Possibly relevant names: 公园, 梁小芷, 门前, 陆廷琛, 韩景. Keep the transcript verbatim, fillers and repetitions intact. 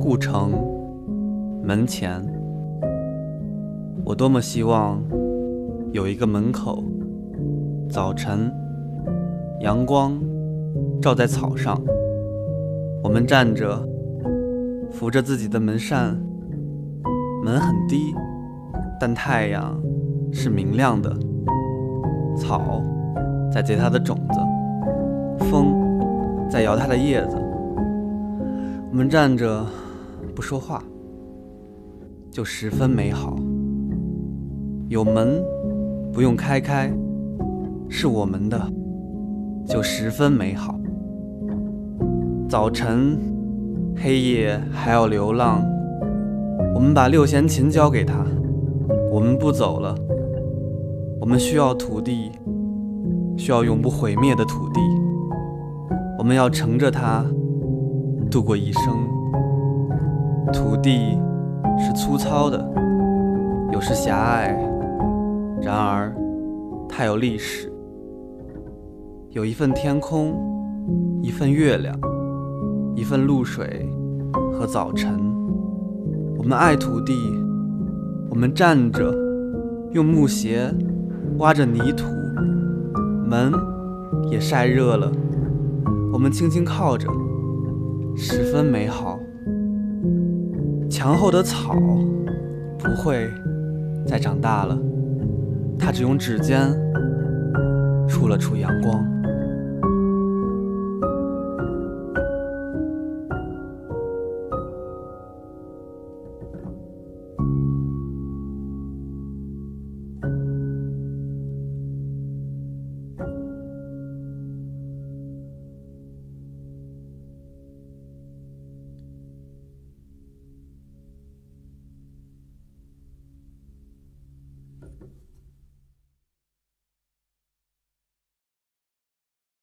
故城门前。我多么希望有一个门口，早晨阳光照在草上，我们站着，扶着自己的门扇，门很低，但太阳是明亮的，草在结它的种子，风在摇它的叶子。我们站着不说话，就十分美好。有门不用开开，是我们的，就十分美好。早晨黑夜还要流浪，我们把六弦琴交给他，我们不走了。我们需要土地，需要永不毁灭的土地，我们要乘着它度过一生。土地是粗糙的，有时狭隘，然而它有历史，有一份天空，一份月亮，一份露水和早晨。我们爱土地，我们站着，用木鞋挖着泥土，门也晒热了，我们轻轻靠着，十分美好。墙后的草不会再长大了，它只用指尖触了触阳光。